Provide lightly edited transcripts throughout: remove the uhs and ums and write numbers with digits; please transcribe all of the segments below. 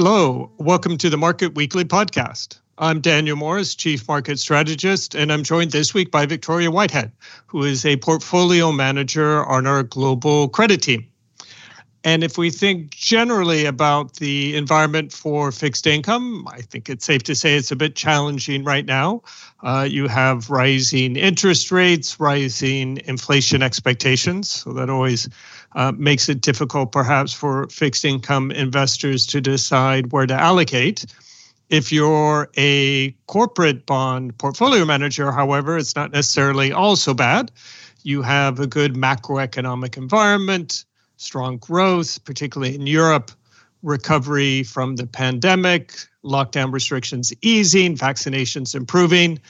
Hello, welcome to the Market Weekly podcast. I'm Daniel Morris, Chief Market Strategist, and I'm joined this week by Victoria Whitehead, who is a portfolio manager on our global credit team. And if we think generally about the environment for fixed income, I think it's safe to say it's a bit challenging right now. You have rising interest rates, rising inflation expectations. So that always makes it difficult, perhaps, for fixed income investors to decide where to allocate. If you're a corporate bond portfolio manager, however, it's not necessarily all so bad. You have a good macroeconomic environment, strong growth, particularly in Europe, recovery from the pandemic, lockdown restrictions easing, vaccinations improving.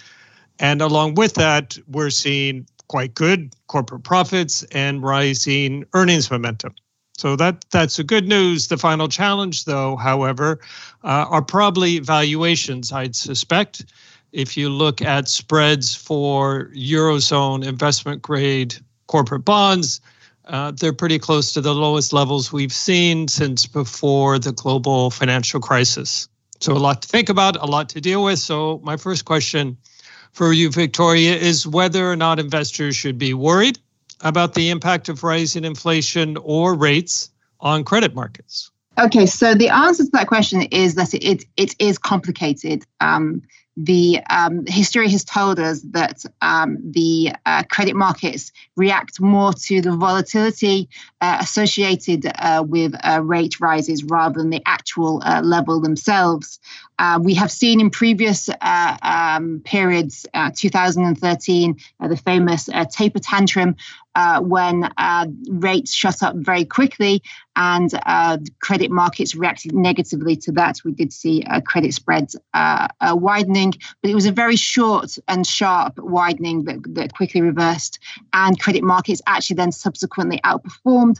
And along with that, we're seeing quite good corporate profits and rising earnings momentum. So that's the good news. The final challenge, though, however, are probably valuations, I'd suspect. If you look at spreads for Eurozone investment grade corporate bonds, they're pretty close to the lowest levels we've seen since before the global financial crisis. So a lot to think about, a lot to deal with. So my first question for you, Victoria, is whether or not investors should be worried about the impact of rising inflation or rates on credit markets. Okay, so the answer to that question is that it is complicated. History has told us that the credit markets react more to the volatility associated with rate rises rather than the actual level themselves. We have seen in previous periods, 2013, the famous taper tantrum, when rates shot up very quickly and credit markets reacted negatively to that. We did see credit spreads widening, but it was a very short and sharp widening that quickly reversed, and credit markets actually then subsequently outperformed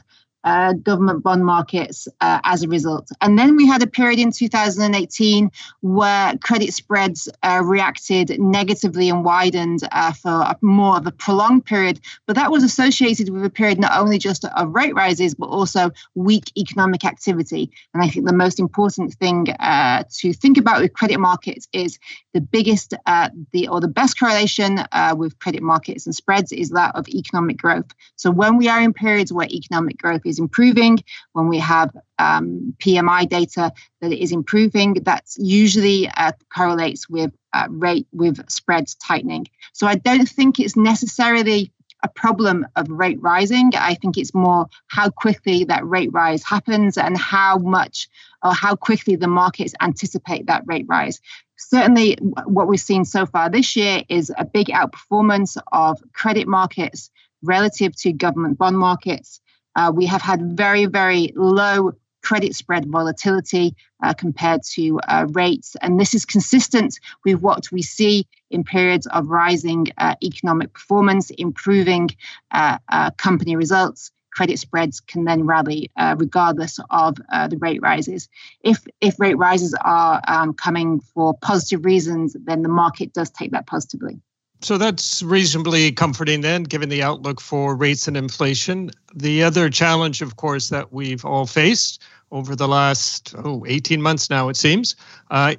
government bond markets as a result. And then we had a period in 2018 where credit spreads reacted negatively and widened for more of a prolonged period. But that was associated with a period not only just of rate rises, but also weak economic activity. And I think the most important thing to think about with credit markets is the biggest the best correlation with credit markets and spreads is that of economic growth. So when we are in periods where economic growth is improving, when we have PMI data that is improving, that usually correlates with spreads tightening. So I don't think it's necessarily a problem of rate rising. I think it's more how quickly that rate rise happens and how much or how quickly the markets anticipate that rate rise. Certainly, what we've seen so far this year is a big outperformance of credit markets relative to government bond markets. We have had very, very low credit spread volatility compared to rates. And this is consistent with what we see in periods of rising economic performance, improving company results. Credit spreads can then rally regardless of the rate rises. If rate rises are coming for positive reasons, then the market does take that positively. So that's reasonably comforting then, given the outlook for rates and inflation. The other challenge, of course, that we've all faced over the last 18 months now, it seems,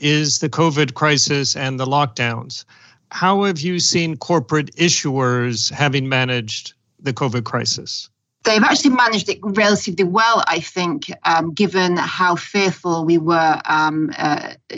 is the COVID crisis and the lockdowns. How have you seen corporate issuers having managed the COVID crisis? They've actually managed it relatively well, I think, given how fearful we were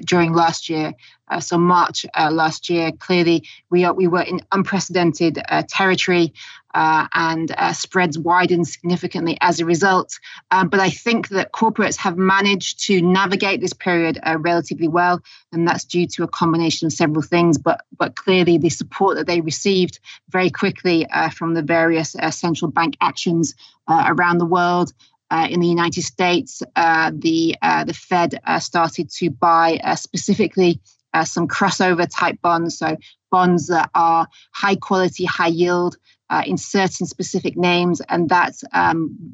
during last year. So March last year, clearly we were in unprecedented territory and spreads widened significantly as a result. But I think that corporates have managed to navigate this period relatively well, and that's due to a combination of several things. But clearly the support that they received very quickly from the various central bank actions around the world. In the United States, the Fed started to buy specifically some crossover type bonds, so bonds that are high quality, high yield in certain specific names. And that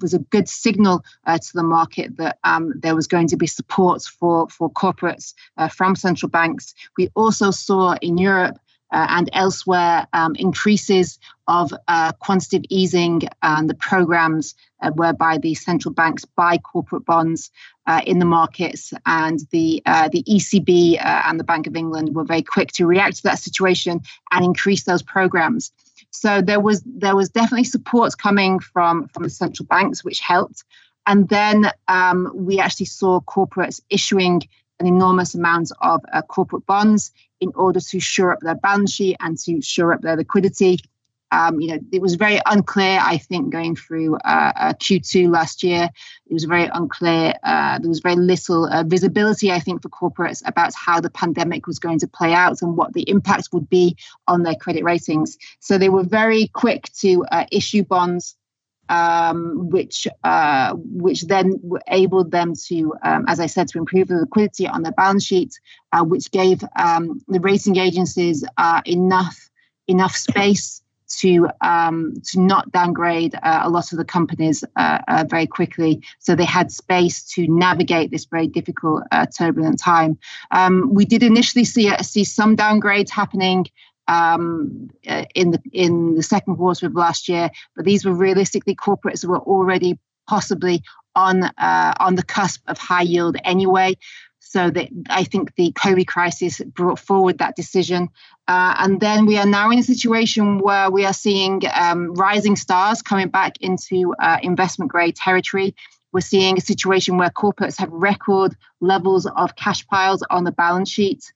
was a good signal to the market that there was going to be support for corporates from central banks. We also saw in Europe and elsewhere, increases of quantitative easing and the programs whereby the central banks buy corporate bonds in the markets, and the ECB and the Bank of England were very quick to react to that situation and increase those programs. So there was definitely support coming from the central banks, which helped. And then we actually saw corporates issuing an enormous amount of corporate bonds in order to shore up their balance sheet and to shore up their liquidity. It was very unclear, I think, going through Q2 last year. It was very unclear. There was very little visibility, I think, for corporates about how the pandemic was going to play out and what the impacts would be on their credit ratings. So they were very quick to issue bonds, which then enabled them to, as I said, to improve the liquidity on their balance sheet, which gave the rating agencies enough space to not downgrade a lot of the companies very quickly. So they had space to navigate this very difficult, turbulent time. We did initially see some downgrades happening in the second quarter of last year, but these were realistically corporates that were already possibly on the cusp of high yield anyway. So that, I think, the Covid crisis brought forward that decision. And then we are now in a situation where we are seeing rising stars coming back into investment grade territory. We're seeing a situation where corporates have record levels of cash piles on the balance sheet.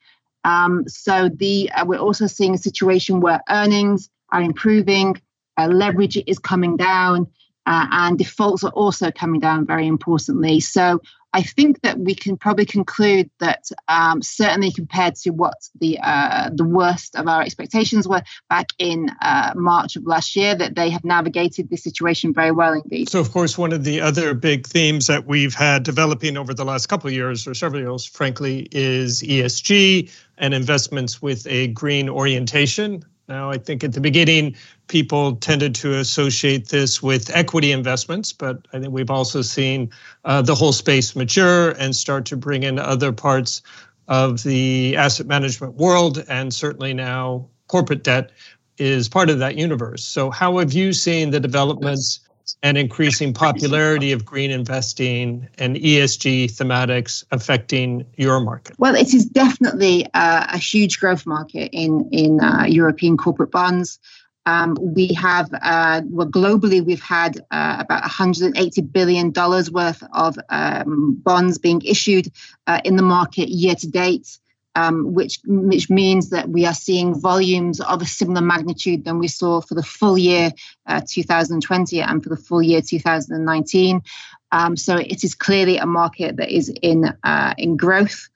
We're also seeing a situation where earnings are improving, leverage is coming down, and defaults are also coming down, very importantly. So I think that we can probably conclude that certainly compared to what the worst of our expectations were back in March of last year, that they have navigated this situation very well indeed. So, of course, one of the other big themes that we've had developing over the last couple of years, or several years, frankly, is ESG and investments with a green orientation. Now, I think at the beginning, people tended to associate this with equity investments, but I think we've also seen the whole space mature and start to bring in other parts of the asset management world, and certainly now corporate debt is part of that universe. So how have you seen the developments and increasing popularity of green investing and ESG thematics affecting your market? Well, it is definitely a huge growth market in European corporate bonds. Globally, we've had about $180 billion worth of bonds being issued in the market year to date, which means that we are seeing volumes of a similar magnitude than we saw for the full year 2020 and for the full year 2019. So it is clearly a market that is in growth.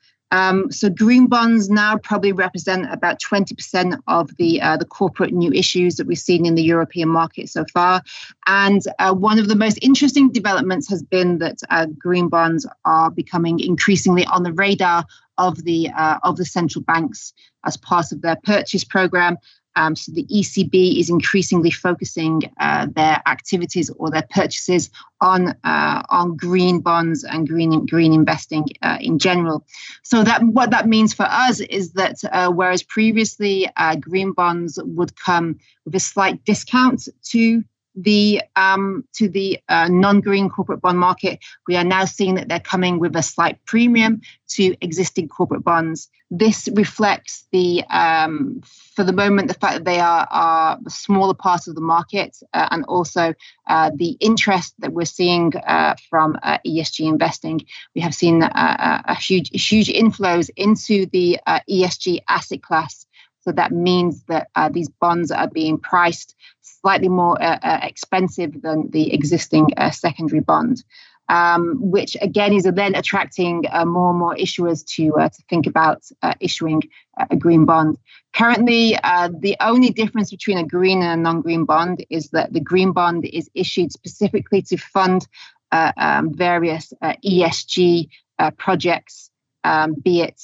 So green bonds now probably represent about 20% of the corporate new issues that we've seen in the European market so far. And one of the most interesting developments has been that green bonds are becoming increasingly on the radar of the central banks as part of their purchase program. So the ECB is increasingly focusing their activities or their purchases on green bonds and green investing in general. So that what that means for us is that whereas previously green bonds would come with a slight discount to the non-green corporate bond market, we are now seeing that they're coming with a slight premium to existing corporate bonds. This reflects for the moment, the fact that they are a smaller part of the market, and also the interest that we're seeing from ESG investing. We have seen a huge inflows into the ESG asset class. So that means that these bonds are being priced slightly more expensive than the existing secondary bond, which again is then attracting more and more issuers to think about issuing a green bond. Currently, the only difference between a green and a non-green bond is that the green bond is issued specifically to fund various ESG projects. be it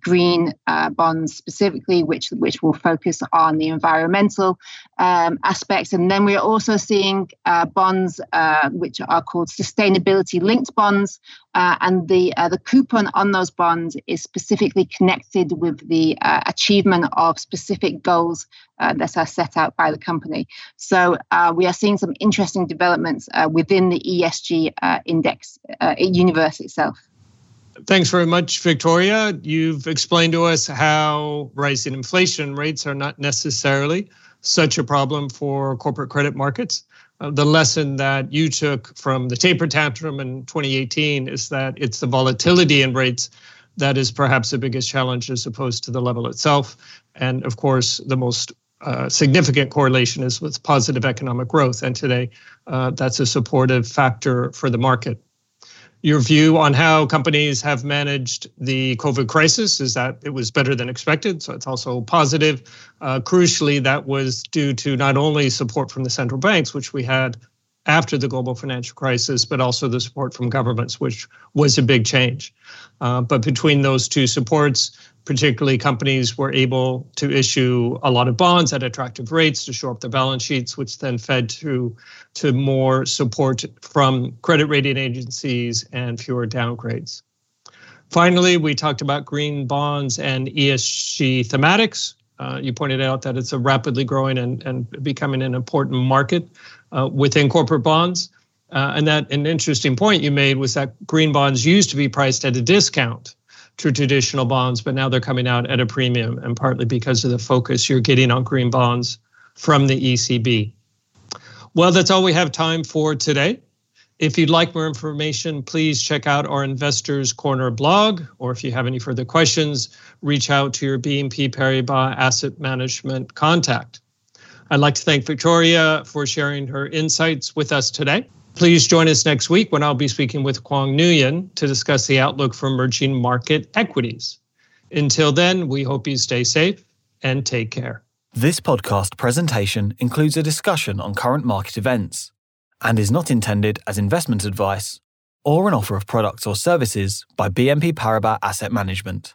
green bonds specifically, which will focus on the environmental aspects. And then we're also seeing bonds which are called sustainability-linked bonds, and the coupon on those bonds is specifically connected with the achievement of specific goals that are set out by the company. So we are seeing some interesting developments within the ESG index universe itself. Thanks very much, Victoria. You've explained to us how rising inflation rates are not necessarily such a problem for corporate credit markets. The lesson that you took from the taper tantrum in 2018 is that it's the volatility in rates that is perhaps the biggest challenge as opposed to the level itself. And of course, the most significant correlation is with positive economic growth. And today, that's a supportive factor for the market. Your view on how companies have managed the COVID crisis is that it was better than expected, so it's also positive. Crucially, that was due to not only support from the central banks, which we had after the global financial crisis, but also the support from governments, which was a big change. But between those two supports, particularly companies were able to issue a lot of bonds at attractive rates to shore up their balance sheets, which then fed to more support from credit rating agencies and fewer downgrades. Finally, we talked about green bonds and ESG thematics. You pointed out that it's a rapidly growing and becoming an important market within corporate bonds. And that an interesting point you made was that green bonds used to be priced at a discount to traditional bonds, but now they're coming out at a premium, and partly because of the focus you're getting on green bonds from the ECB. Well, that's all we have time for today. If you'd like more information, please check out our Investors Corner blog, or if you have any further questions, reach out to your BNP Paribas Asset Management contact. I'd like to thank Victoria for sharing her insights with us today. Please join us next week when I'll be speaking with Quang Nguyen to discuss the outlook for emerging market equities. Until then, we hope you stay safe and take care. This podcast presentation includes a discussion on current market events and is not intended as investment advice or an offer of products or services by BNP Paribas Asset Management.